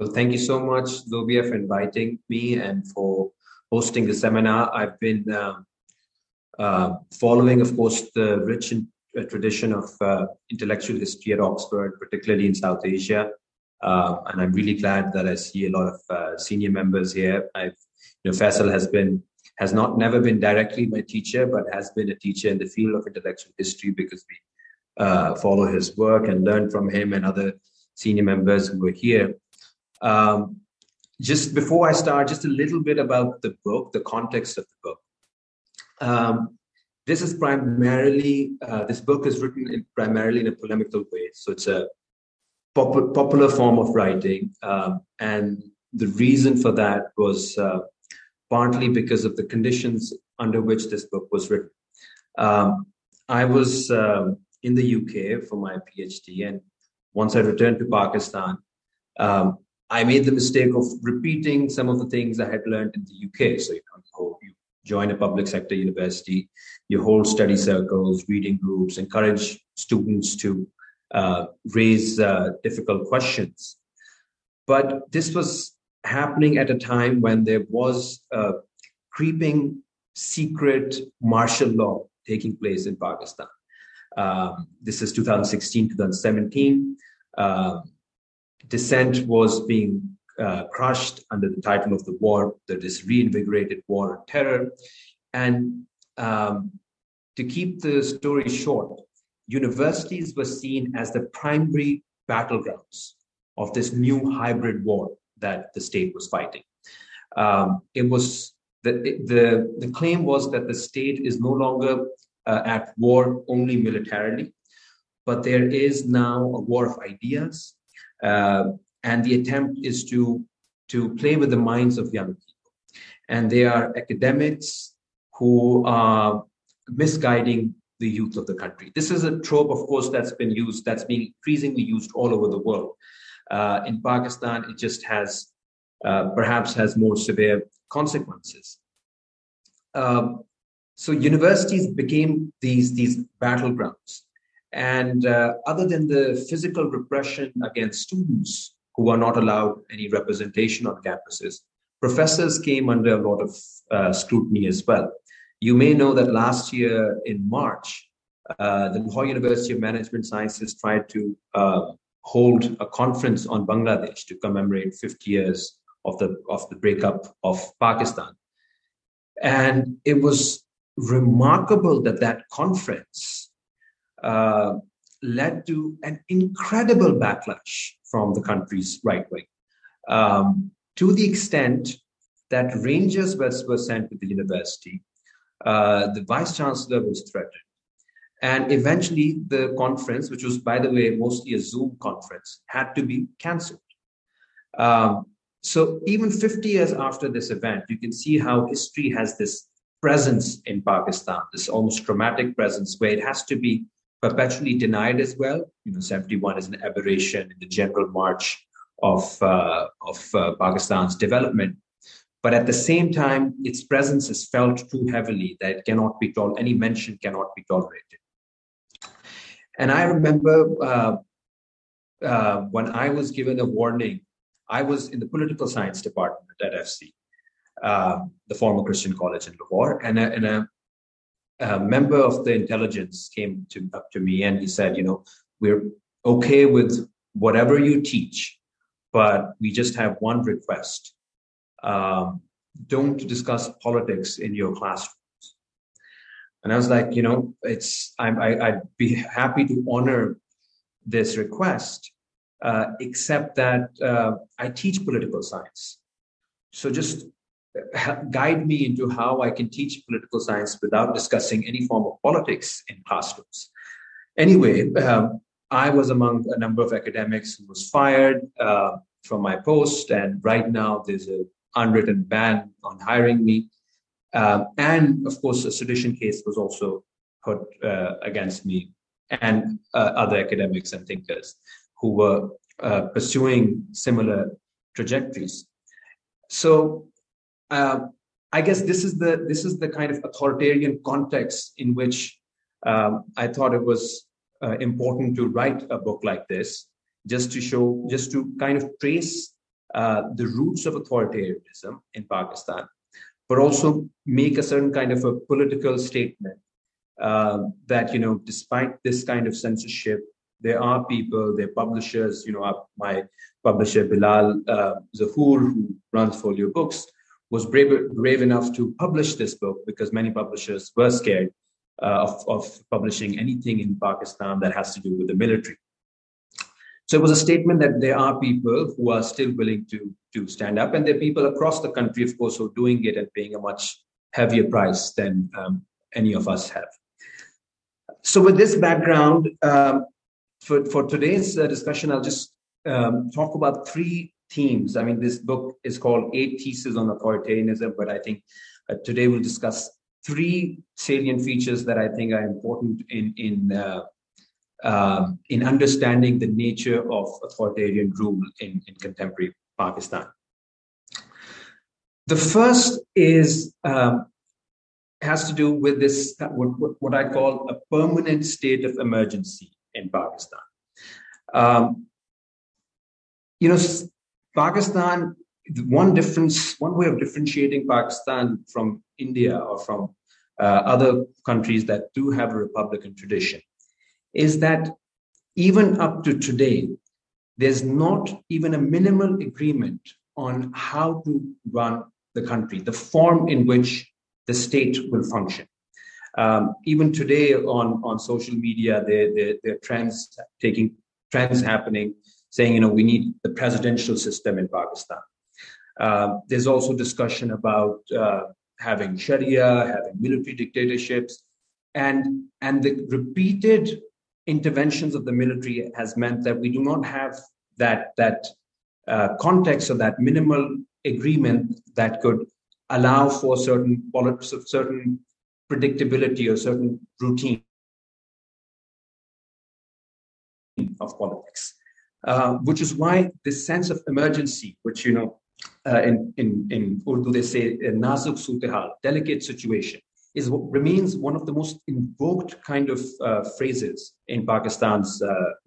Well, thank you so much, Zobief, for inviting me and for hosting the seminar. I've been following, of course, the rich tradition of intellectual history at Oxford, particularly in South Asia. And I'm really glad that I see a lot of senior members here. Faisal has never been directly my teacher, but has been a teacher in the field of intellectual history, because we follow his work and learn from him and other senior members who were here. Just before I start, just a little bit about the book, the context of the book. This book is written primarily in a polemical way. So it's a popular form of writing. And the reason for that was partly because of the conditions under which this book was written. I was in the UK for my PhD. And once I returned to Pakistan, I made the mistake of repeating some of the things I had learned in the UK. So you join a public sector university, you hold study circles, reading groups, encourage students to raise difficult questions. But this was happening at a time when there was a creeping secret martial law taking place in Pakistan. This is 2016, 2017. Dissent was being crushed under the title of the war, this reinvigorated war on terror. And to keep the story short, universities were seen as the primary battlegrounds of this new hybrid war that the state was fighting. The claim was that the state is no longer at war only militarily, but there is now a war of ideas. And the attempt is to play with the minds of young people. And they are academics who are misguiding the youth of the country. This is a trope, of course, that's being increasingly used all over the world. In Pakistan, it just perhaps has more severe consequences. So universities became these battlegrounds. And other than the physical repression against students who are not allowed any representation on campuses, professors came under a lot of scrutiny as well. You may know that last year in March, the Lahore University of Management Sciences tried to hold a conference on Bangladesh to commemorate 50 years of the breakup of Pakistan. And it was remarkable that conference led to an incredible backlash from the country's right wing, to the extent that rangers were sent to the university, the vice chancellor was threatened, and eventually the conference, which was, by the way, mostly a Zoom conference, had to be cancelled. So even 50 years after this event, you can see how history has this presence in Pakistan, this almost traumatic presence where it has to be perpetually denied as well. 71 is an aberration in the general march of Pakistan's development. But at the same time, its presence is felt too heavily that it cannot be any mention cannot be tolerated. And I remember when I was given a warning, I was in the political science department at FC, the former Christian college in Lahore, and a member of the intelligence came up to me and he said, we're okay with whatever you teach, but we just have one request. Don't discuss politics in your classrooms. And I was like, I'd be happy to honor this request, except that I teach political science. So just guide me into how I can teach political science without discussing any form of politics in classrooms. Anyway, I was among a number of academics who was fired from my post, and right now there's an unwritten ban on hiring me. And of course, a sedition case was also put against me and other academics and thinkers who were pursuing similar trajectories. So I guess this is the kind of authoritarian context in which I thought it was important to write a book like this, just to kind of trace the roots of authoritarianism in Pakistan, but also make a certain kind of a political statement that, you know, despite this kind of censorship, there are people, there are publishers, you know, my publisher Bilal Zahur, who runs Folio Books, was brave enough to publish this book because many publishers were scared of publishing anything in Pakistan that has to do with the military. So it was a statement that there are people who are still willing to stand up, and there are people across the country, of course, who are doing it and paying a much heavier price than any of us have. So with this background, for today's discussion, I'll just talk about three themes. I mean, this book is called 8 Theses on Authoritarianism, but I think today we'll discuss three salient features that I think are important in understanding the nature of authoritarian rule in contemporary Pakistan. The first is has to do with this what I call a permanent state of emergency in Pakistan. You know, Pakistan, one way of differentiating Pakistan from India or from other countries that do have a republican tradition is that even up to today, there's not even a minimal agreement on how to run the country, the form in which the state will function. Even today on social media, there are trends happening, saying, you know, we need the presidential system in Pakistan. There's also discussion about having Sharia, having military dictatorships, and the repeated interventions of the military has meant that we do not have that context or that minimal agreement that could allow for certain politics of certain predictability or certain routine of politics. Which is why this sense of emergency, which, you know, in Urdu they say nazuk sutehal, delicate situation, remains one of the most invoked kind of phrases in Pakistan's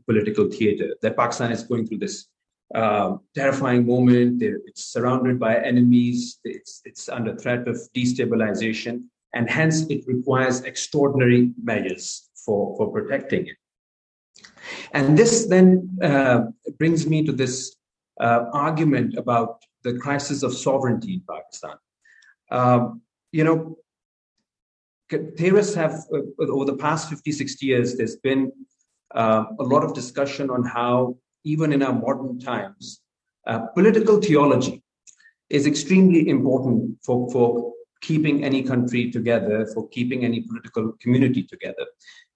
political theater, that Pakistan is going through this terrifying moment, it's surrounded by enemies, it's under threat of destabilization, and hence it requires extraordinary measures for protecting it. And this then brings me to this argument about the crisis of sovereignty in Pakistan. You know, theorists have, over the past 50, 60 years, there's been a lot of discussion on how, even in our modern times, political theology is extremely important for keeping any country together, for keeping any political community together.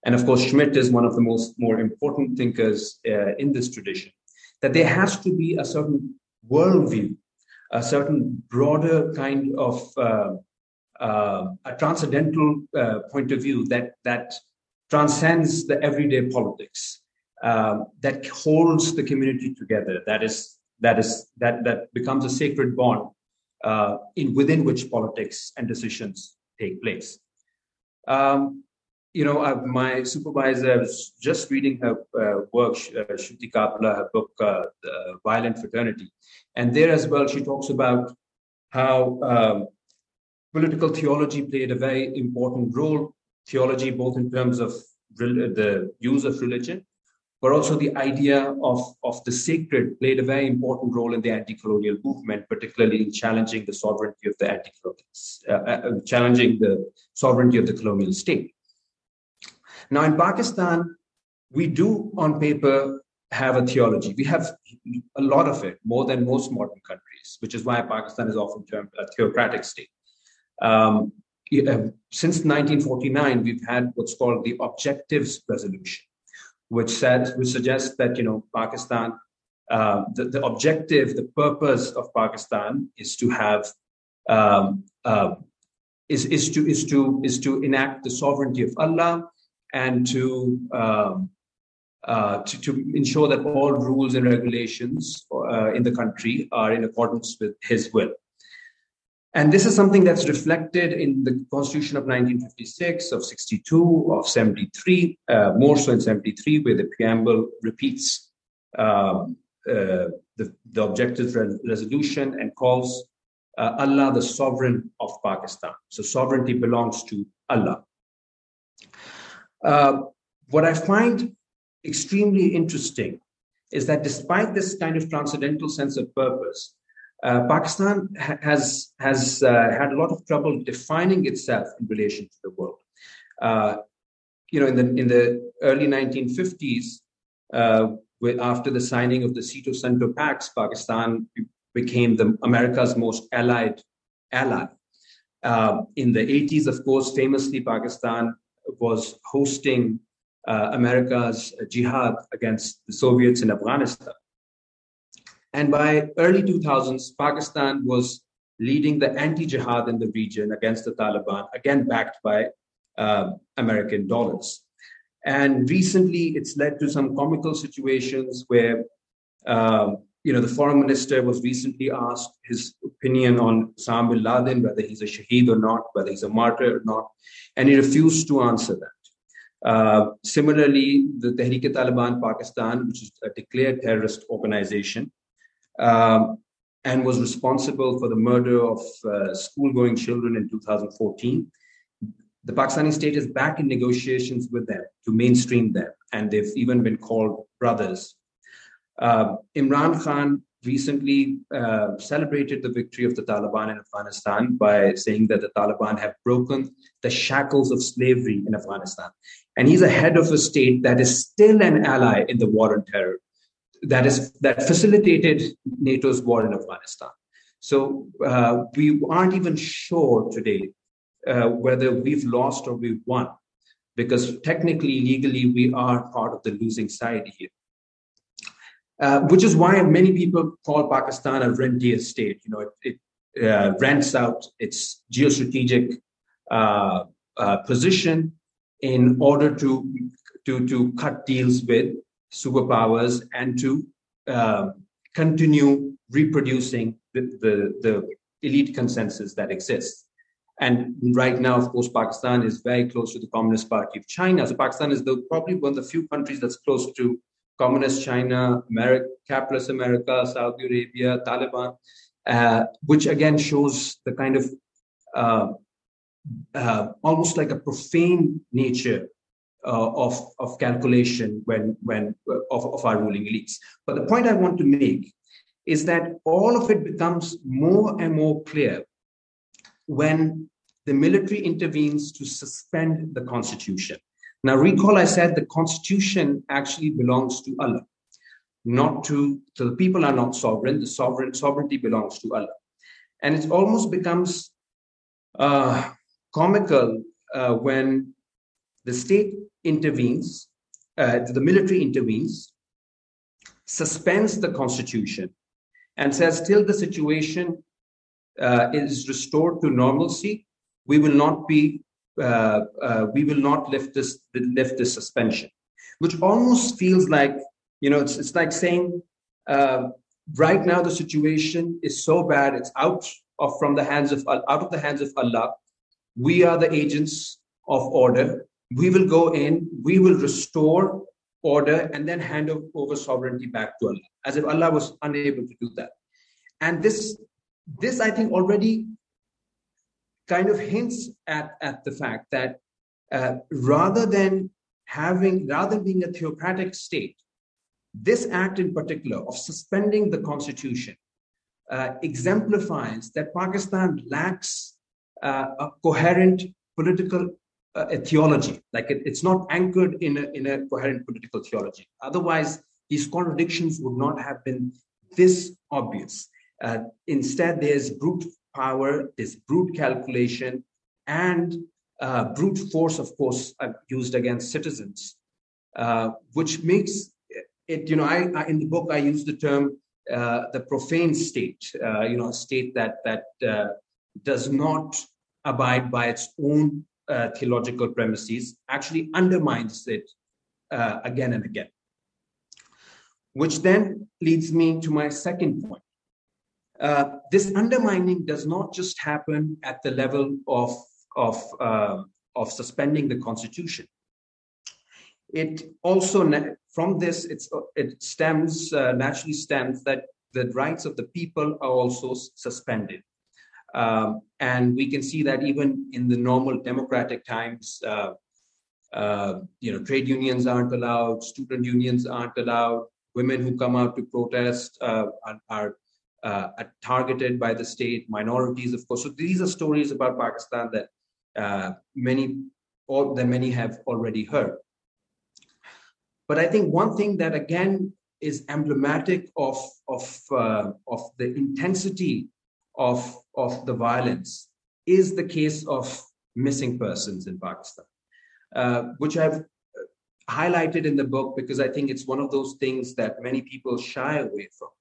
And of course, Schmidt is one of the more important thinkers in this tradition, that there has to be a certain worldview, a certain broader kind of a transcendental point of view that transcends the everyday politics, that holds the community together, that becomes a sacred bond within which politics and decisions take place. You know, my supervisor, I was just reading her work, Shruti Kapila, her book, The Violent Fraternity. And there as well, she talks about how political theology played a very important role, theology both in terms of the use of religion, but also the idea of the sacred played a very important role in the anti-colonial movement, particularly in challenging the sovereignty of the challenging the sovereignty of the colonial state. Now, in Pakistan, we do, on paper, have a theology. We have a lot of it, more than most modern countries, which is why Pakistan is often termed a theocratic state. Since 1949, we've had what's called the Objectives Resolution, which suggests that, you know, Pakistan, the objective, the purpose of Pakistan is to have is to enact the sovereignty of Allah, and to ensure that all rules and regulations in the country are in accordance with his will. And this is something that's reflected in the Constitution of 1956, of 62, of 73, more so in 73, where the preamble repeats the objective resolution and calls Allah the sovereign of Pakistan. So sovereignty belongs to Allah. What I find extremely interesting is that despite this kind of transcendental sense of purpose, Pakistan has had a lot of trouble defining itself in relation to the world. In the early 1950s, after the signing of the CENTO-SEATO Pact, Pakistan became America's most allied ally. In the 80s, of course, famously, Pakistan was hosting America's jihad against the Soviets in Afghanistan. And by early 2000s, Pakistan was leading the anti-jihad in the region against the Taliban, again backed by American dollars. And recently, it's led to some comical situations where, the foreign minister was recently asked his opinion on Osama bin Laden, whether he's a shaheed or not, whether he's a martyr or not, and he refused to answer that. Similarly, the Tehrik-e-Taliban Pakistan, which is a declared terrorist organization, and was responsible for the murder of school-going children in 2014, the Pakistani state is back in negotiations with them to mainstream them, and they've even been called brothers. Imran Khan recently celebrated the victory of the Taliban in Afghanistan by saying that the Taliban have broken the shackles of slavery in Afghanistan. And he's a head of a state that is still an ally in the war on terror, that facilitated NATO's war in Afghanistan. So we aren't even sure today whether we've lost or we've won, because technically, legally, we are part of the losing side here. Which is why many people call Pakistan a rentier state. You know, it rents out its geostrategic position in order to cut deals with superpowers and to continue reproducing the elite consensus that exists. And right now, of course, Pakistan is very close to the Communist Party of China. So Pakistan is probably one of the few countries that's close to Communist China, America, capitalist America, Saudi Arabia, Taliban, which again shows the kind of almost like a profane nature of calculation of our ruling elites. But the point I want to make is that all of it becomes more and more clear when the military intervenes to suspend the constitution. Now, recall I said the constitution actually belongs to Allah, not to, so the people are not sovereign. The sovereignty belongs to Allah. And it almost becomes comical when the state intervenes, the military intervenes, suspends the constitution, and says till the situation is restored to normalcy, we will not lift this suspension, which almost feels like, you know, it's like saying right now the situation is so bad, it's out of the hands of Allah. We are the agents of order. We will go in, we will restore order, and then hand over sovereignty back to Allah, as if Allah was unable to do that. And this I think already kind of hints at the fact that rather than being a theocratic state, this act in particular of suspending the constitution exemplifies that Pakistan lacks a coherent political theology. Like it's not anchored in a coherent political theology. Otherwise, these contradictions would not have been this obvious. Instead, there's brute power, this brute calculation, and brute force, of course, used against citizens, which makes it, you know, I in the book, I use the term the profane state, a state that does not abide by its own theological premises, actually undermines it again and again. Which then leads me to my second point. This undermining does not just happen at the level of suspending the constitution. It also from this it naturally stems that the rights of the people are also suspended. And we can see that even in the normal democratic times, trade unions aren't allowed, student unions aren't allowed, women who come out to protest are targeted by the state, minorities, of course. So these are stories about Pakistan that many have already heard. But I think one thing that again is emblematic of the intensity of the violence is the case of missing persons in Pakistan, which I've highlighted in the book because I think it's one of those things that many people shy away from.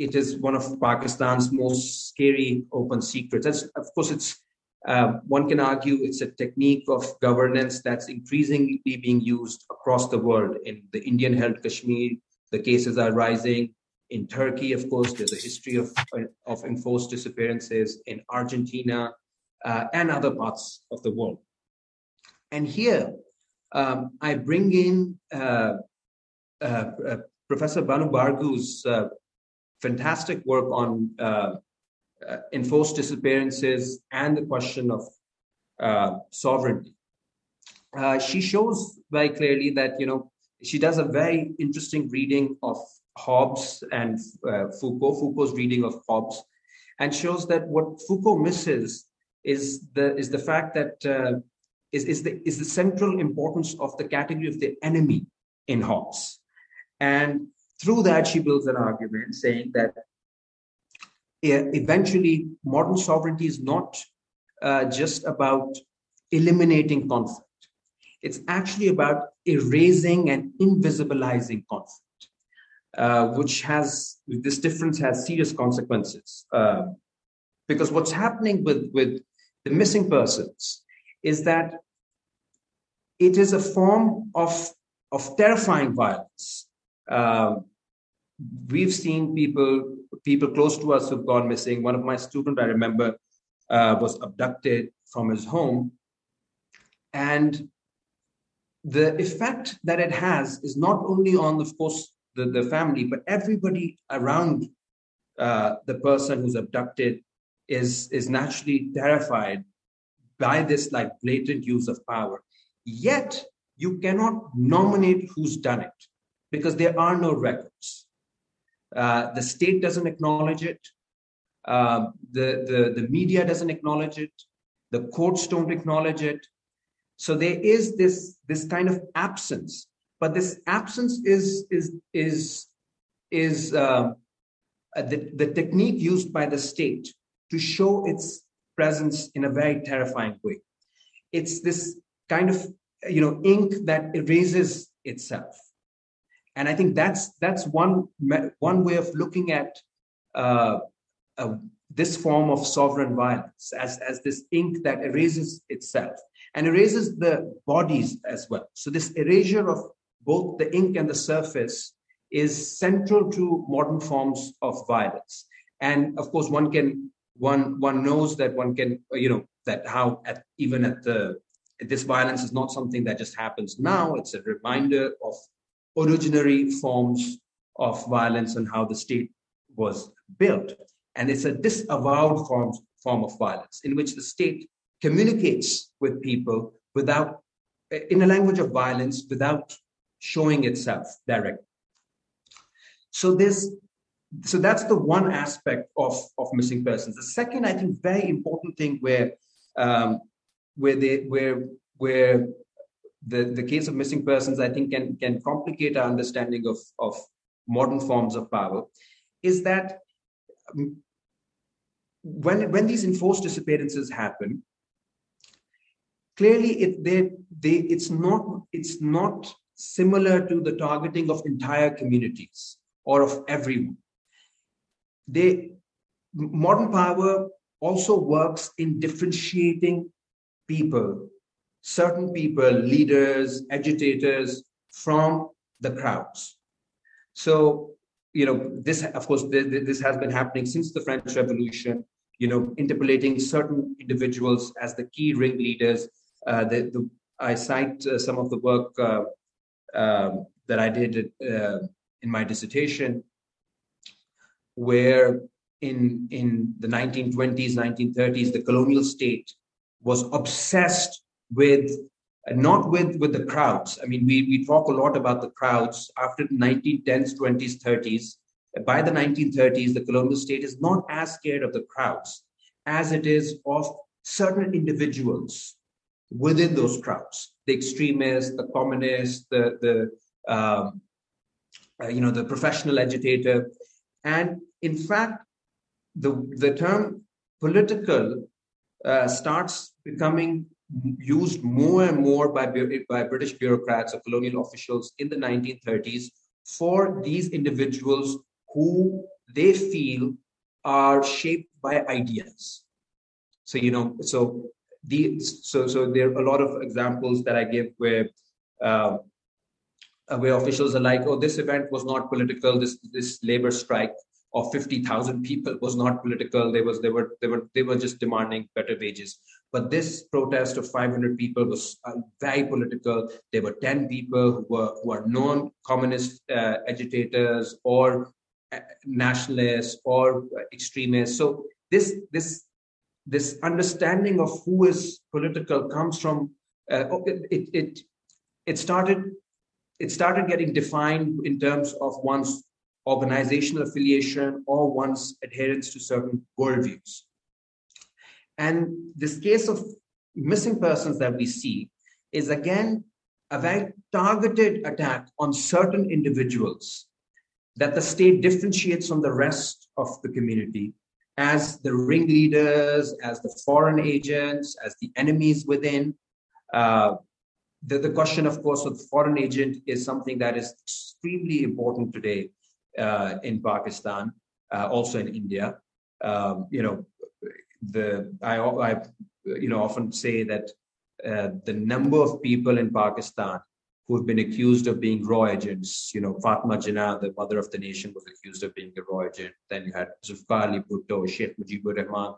It is one of Pakistan's most scary open secrets. That's, of course, one can argue it's a technique of governance that's increasingly being used across the world. In the Indian-held Kashmir, the cases are rising. In Turkey, of course, there's a history of enforced disappearances in Argentina and other parts of the world. And here, I bring in Professor Banu Bargu's fantastic work on enforced disappearances and the question of sovereignty. She shows very clearly that, she does a very interesting reading of Hobbes and Foucault's reading of Hobbes, and shows that what Foucault misses is the fact that is the central importance of the category of the enemy in Hobbes. And through that, she builds an argument saying that eventually modern sovereignty is not just about eliminating conflict. It's actually about erasing and invisibilizing conflict. This difference has serious consequences because what's happening with the missing persons is that it is a form of terrifying violence. We've seen people close to us who've gone missing. One of my students, I remember, was abducted from his home, and the effect that it has is not only on, of course, the family, but everybody around the person who's abducted is naturally terrified by this blatant use of power. Yet you cannot nominate who's done it because there are no records. The state doesn't acknowledge it. The media doesn't acknowledge it. The courts don't acknowledge it. So there is this kind of absence. But this absence is the technique used by the state to show its presence in a very terrifying way. It's this kind of ink that erases itself, and I think that's one way of looking at this form of sovereign violence as this ink that erases itself and erases the bodies as well. So this erasure of both the ink and the surface is central to modern forms of violence. And of course, this violence is not something that just happens now. It's a reminder of originary forms of violence and how the state was built. And it's a disavowed form of violence in which the state communicates with people in a language of violence without showing itself directly. So that's the one aspect of missing persons. The second, I think, very important thing where the case of missing persons, I think, can complicate our understanding of modern forms of power, is that when these enforced disappearances happen, clearly it's not similar to the targeting of entire communities or of everyone. Modern power also works in differentiating people, certain people, leaders, agitators, from the crowds. So, this, of course, this has been happening since the French Revolution, interpolating certain individuals as the key ringleaders. I cite some of the work that I did in my dissertation where in the 1920s, 1930s, the colonial state was obsessed with, not with the crowds. I mean, we talk a lot about the crowds after the 1910s, 20s, 30s. By the 1930s, the colonial state is not as scared of the crowds as it is of certain individuals within those crowds, the extremists, the communists, the professional agitator. And in fact, the term political starts becoming used more and more by British bureaucrats or colonial officials in the 1930s for these individuals who they feel are shaped by ideas. So there are a lot of examples that I give where officials are like, oh, this event was not political. This labor strike of 50,000 people was not political. They were just demanding better wages. But this protest of 500 people was very political. There were 10 people who are known communist agitators or nationalists or extremists. So this understanding of who is political comes from it started getting defined in terms of one's organizational affiliation or one's adherence to certain worldviews. And this case of missing persons that we see is again a very targeted attack on certain individuals that the state differentiates from the rest of the community as the ringleaders, as the foreign agents, as the enemies within. The question, of course, of the foreign agent is something that is extremely important today in Pakistan, also in India. I often say that the number of people in Pakistan who have been accused of being RAW agents, Fatima Jinnah, the mother of the nation, was accused of being a RAW agent. Then you had Zulfikar Ali Bhutto, Sheikh Mujibur Rahman,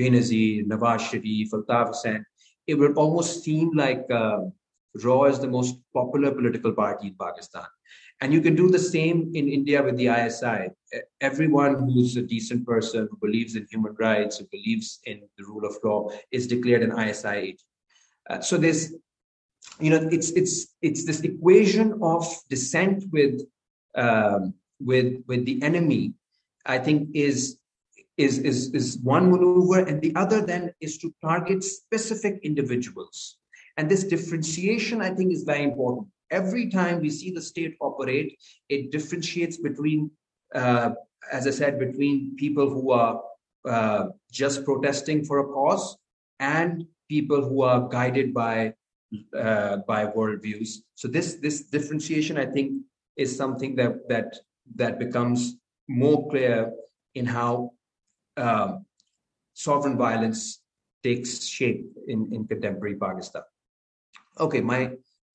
Benazir, Nawaz Sharif, Altaf Hussain. It would almost seem like RAW is the most popular political party in Pakistan. And you can do the same in India with the ISI. Everyone who's a decent person, who believes in human rights, who believes in the rule of law, is declared an ISI agent. So there's it's this equation of dissent with the enemy, I think is one maneuver, and the other then is to target specific individuals. And this differentiation, I think, is very important. Every time we see the state operate, it differentiates between, as I said, between people who are just protesting for a cause and people who are guided by worldviews. So this differentiation, I think, is something that becomes more clear in how sovereign violence takes shape in contemporary Pakistan. Okay, my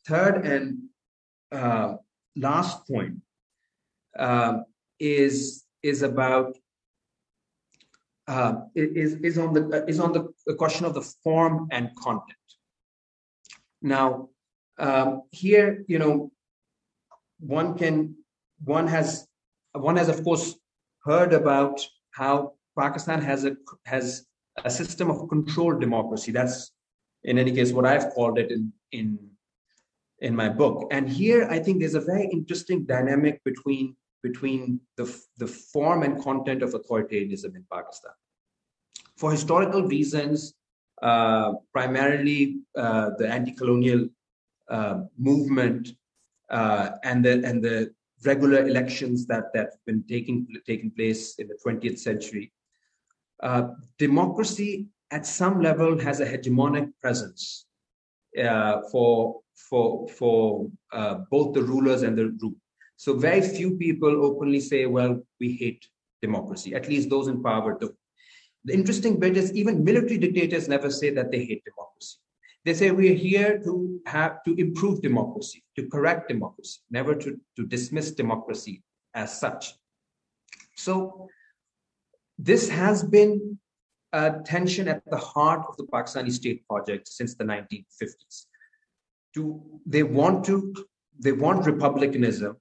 third and last point is about on the question of the form and content. Now, here, one has of course heard about how Pakistan has a system of controlled democracy. That's, in any case, what I've called it in my book. And here, I think there's a very interesting dynamic between the form and content of authoritarianism in Pakistan. For historical reasons, primarily the anti-colonial movement and the regular elections that have been taking place in the 20th century, democracy at some level has a hegemonic presence for both the rulers and the ruled. So very few people openly say, "Well, we hate democracy." At least those in power do. The interesting bit is even military dictators never say that they hate democracy. They say we are here to improve democracy, to correct democracy, never to dismiss democracy as such. So this has been a tension at the heart of the Pakistani state project since the 1950s. They want republicanism,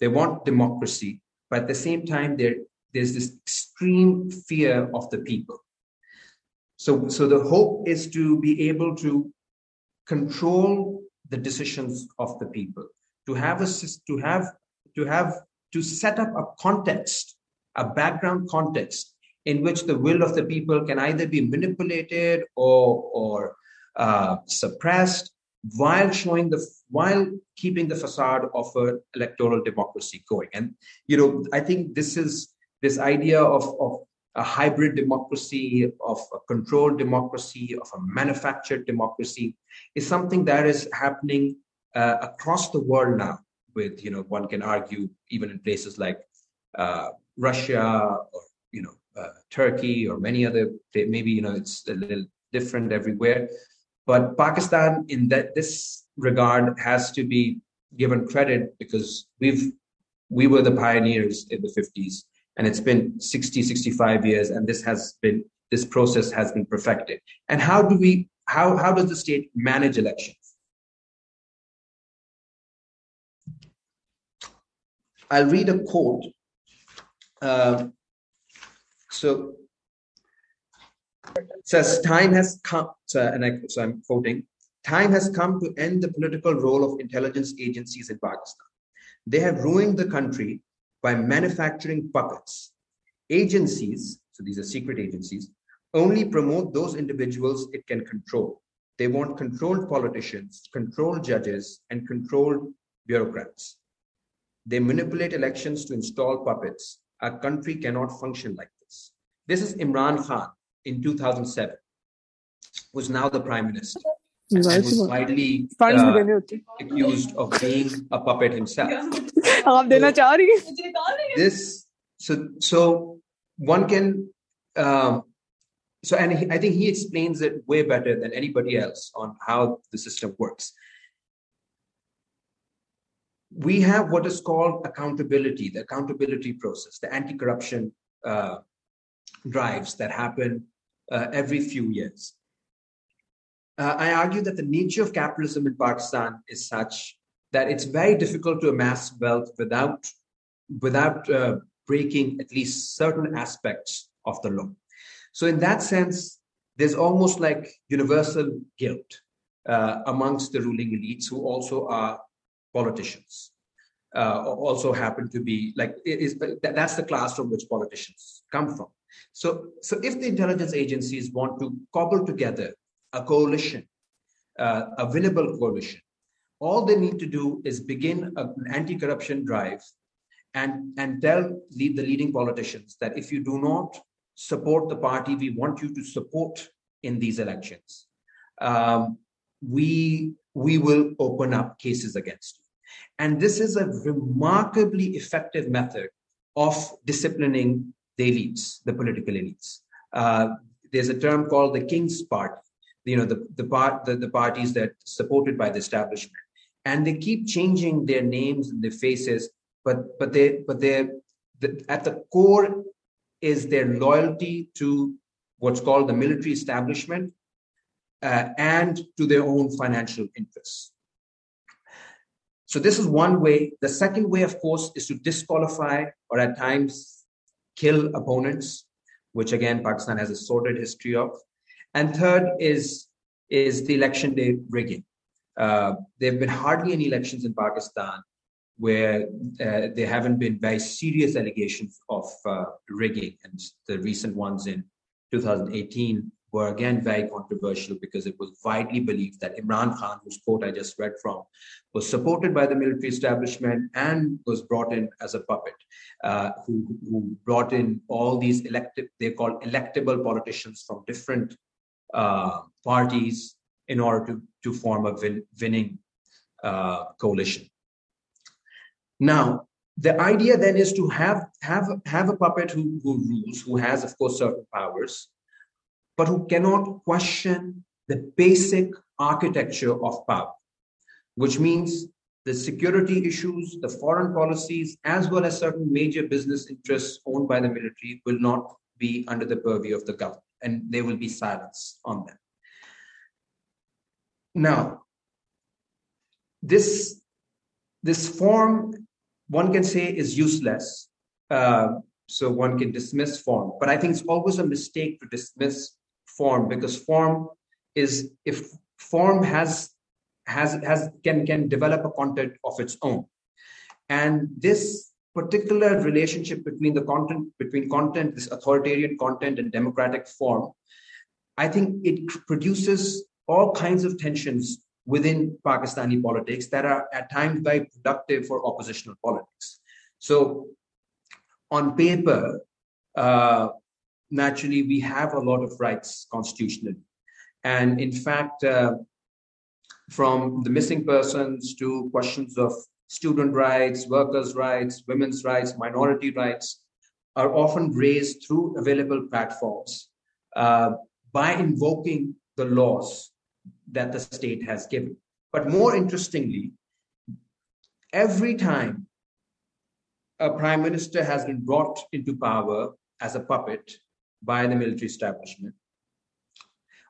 they want democracy, but at the same time, they're there's this extreme fear of the people. So the hope is to be able to control the decisions of the people, to set up a context, a background context in which the will of the people can either be manipulated or suppressed, while keeping the facade of an electoral democracy going. And I think this idea of a hybrid democracy, of a controlled democracy, of a manufactured democracy, is something that is happening across the world now. With one can argue even in places like Russia or Turkey or many other. Maybe it's a little different everywhere, but Pakistan in this regard has to be given credit because we were the pioneers in the 50s. And it's been 60, 65 years, and this process has been perfected. And how does the state manage elections? I'll read a quote. So it says, "Time has come," so I'm quoting, "Time has come to end the political role of intelligence agencies in Pakistan. They have ruined the country by manufacturing puppets. Agencies," so these are secret agencies, "only promote those individuals it can control. They want controlled politicians, controlled judges, and controlled bureaucrats. They manipulate elections to install puppets. Our country cannot function like this." This is Imran Khan in 2007, was now the prime minister, and was widely accused of being a puppet himself. And I think he explains it way better than anybody else on how the system works. We have what is called accountability, the accountability process, the anti-corruption drives that happen every few years. I argue that the nature of capitalism in Pakistan is such that it's very difficult to amass wealth without breaking at least certain aspects of the law. So in that sense, there's almost like universal guilt amongst the ruling elites, who also are politicians, also happen to be that's the class from which politicians come from. So if the intelligence agencies want to cobble together a coalition, a winnable coalition, all they need to do is begin an anti-corruption drive and tell the leading politicians that if you do not support the party we want you to support in these elections, we will open up cases against you. And this is a remarkably effective method of disciplining the elites, the political elites. There's a term called the King's Party, the parties that supported by the establishment, and they keep changing their names and their faces, but at the core is their loyalty to what's called the military establishment and to their own financial interests. So this is one way. The second way, of course, is to disqualify or at times kill opponents, which again Pakistan has a sordid history of. And third is the election day rigging. There have been hardly any elections in Pakistan where there haven't been very serious allegations of rigging. And the recent ones in 2018 were again very controversial because it was widely believed that Imran Khan, whose quote I just read from, was supported by the military establishment and was brought in as a puppet, who brought in all these electable politicians from different parties in order to form a winning coalition. Now, the idea then is to have a puppet who rules, who has, of course, certain powers, but who cannot question the basic architecture of power, which means the security issues, the foreign policies, as well as certain major business interests owned by the military will not be under the purview of the government, and there will be silence on them. Now, this form, one can say, is useless so one can dismiss form. But I think it's always a mistake to dismiss form, because form is, if form can develop a content of its own. And this particular relationship between the content, this authoritarian content and democratic form, I think it produces all kinds of tensions within Pakistani politics that are at times very productive for oppositional politics. So on paper, naturally, we have a lot of rights constitutionally. And in fact, from the missing persons to questions of student rights, workers' rights, women's rights, minority rights are often raised through available platforms by invoking the laws that the state has given. But more interestingly, every time a prime minister has been brought into power as a puppet by the military establishment,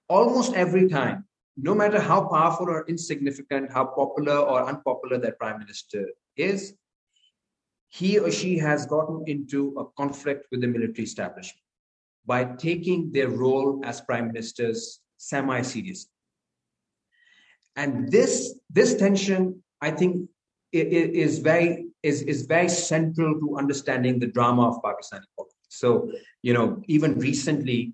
almost every time, no matter how powerful or insignificant, how popular or unpopular that prime minister is, he or she has gotten into a conflict with the military establishment by taking their role as prime ministers semi-seriously. And this tension, I think, is very central to understanding the drama of Pakistani politics. So, even recently,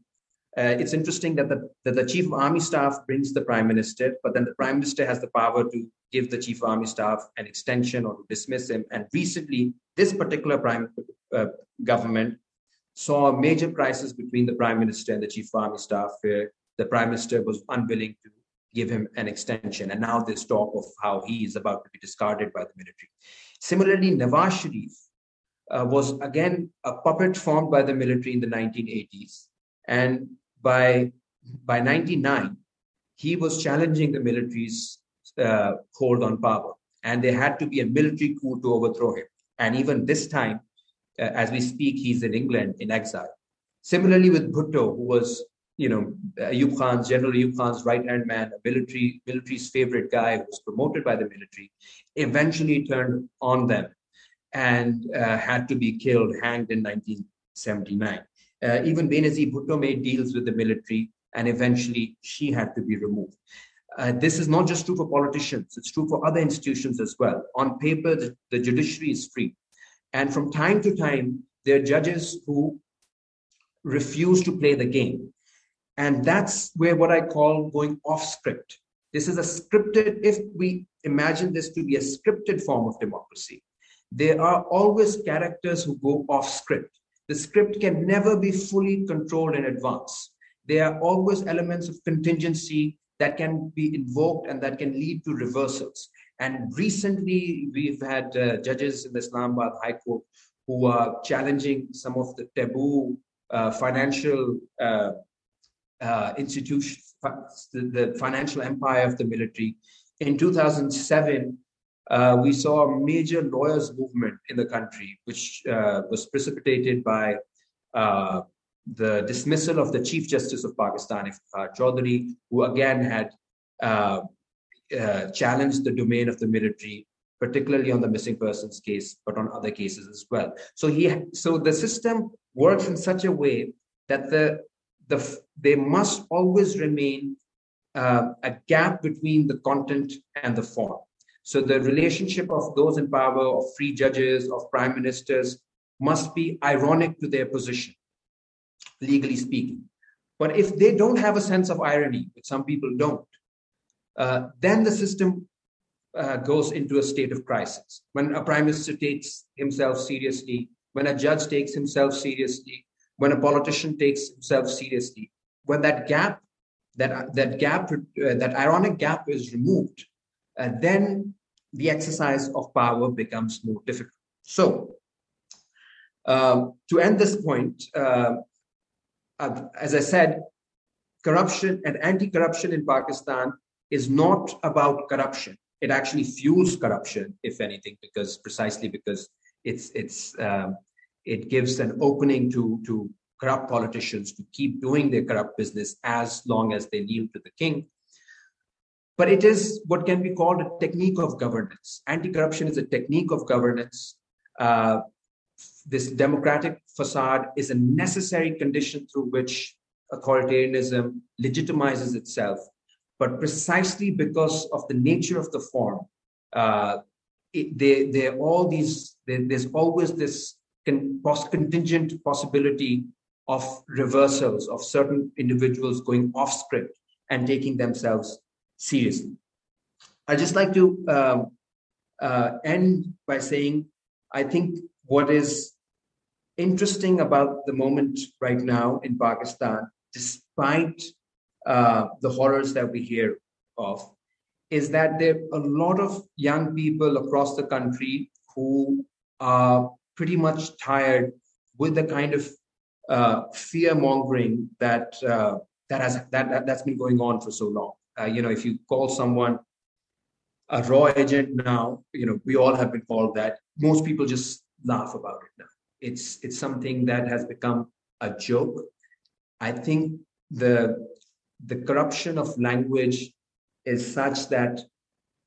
it's interesting that the chief of army staff brings the prime minister, but then the prime minister has the power to give the chief of army staff an extension or to dismiss him. And recently, this particular government saw a major crisis between the prime minister and the chief of army staff, where the prime minister was unwilling to give him an extension. And now this talk of how he is about to be discarded by the military. Similarly, Nawaz Sharif was again a puppet formed by the military in the 1980s. And by 1999, he was challenging the military's hold on power, and there had to be a military coup to overthrow him. And even this time, as we speak, he's in England in exile. Similarly, with Bhutto, who was, General Ayub Khan's right-hand man, a military's favorite guy who was promoted by the military, eventually turned on them and had to be killed, hanged in 1979. Even Benazir Bhutto made deals with the military, and eventually she had to be removed. This is not just true for politicians, it's true for other institutions as well. On paper, the judiciary is free. And from time to time, there are judges who refuse to play the game. And that's where what I call going off script. This is a scripted, if we imagine this to be a scripted form of democracy, there are always characters who go off script. The script can never be fully controlled in advance. There are always elements of contingency that can be invoked and that can lead to reversals. And recently, we've had judges in the Islamabad High Court who are challenging some of the taboo financial institutions, the financial empire of the military. In 2007, we saw a major lawyers' movement in the country, which was precipitated by the dismissal of the Chief Justice of Pakistan, Chaudhry, who again had challenged the domain of the military, particularly on the missing persons case, but on other cases as well. So the system works in such a way that there must always remain a gap between the content and the form. So the relationship of those in power, of free judges, of prime ministers, must be ironic to their position, legally speaking. But if they don't have a sense of irony, which some people don't, then the system goes into a state of crisis. When a prime minister takes himself seriously, when a judge takes himself seriously, when a politician takes himself seriously, when that ironic gap is removed, then the exercise of power becomes more difficult. So, to end this point, as I said, corruption and anti-corruption in Pakistan is not about corruption. It actually fuels corruption, if anything, because it gives an opening to corrupt politicians to keep doing their corrupt business as long as they kneel to the king. But it is what can be called a technique of governance. Anti-corruption is a technique of governance this democratic facade is a necessary condition through which authoritarianism legitimizes itself. But precisely because of the nature of the form, there's always this contingent possibility of reversals of certain individuals going off script and taking themselves seriously. I'd just like to end by saying, I think what is interesting about the moment right now in Pakistan, despite the horrors that we hear of, is that there are a lot of young people across the country who are pretty much tired with the kind of fear mongering that's been going on for so long. If you call someone a raw agent now, we all have been called that. Most people just laugh about it now. It's something that has become a joke. I think the corruption of language is such that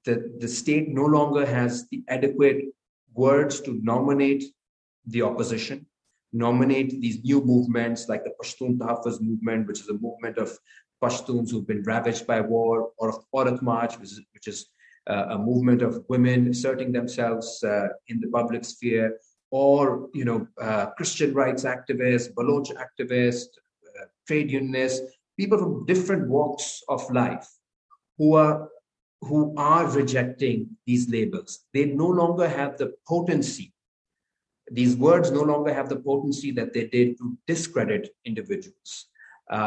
the state no longer has the adequate words to nominate the opposition, nominate these new movements like the Pashtun Tafas movement, which is a movement of Pashtuns who've been ravaged by war, or of Aurat March, which is a movement of women asserting themselves in the public sphere, or Christian rights activists, Baloch activists, trade unionists, people from different walks of life who are rejecting these labels. They no longer have the potency. These words no longer have the potency that they did to discredit individuals,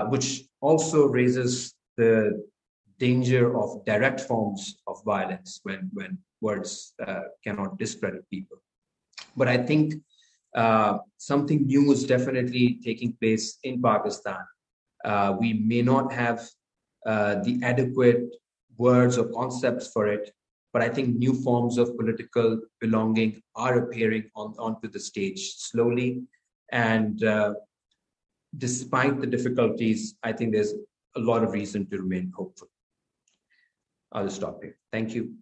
which also raises the danger of direct forms of violence when words cannot discredit people. But I think something new is definitely taking place in Pakistan. We may not have the adequate words or concepts for it, but I think new forms of political belonging are appearing onto the stage slowly. And despite the difficulties, I think there's a lot of reason to remain hopeful. I'll stop here. Thank you.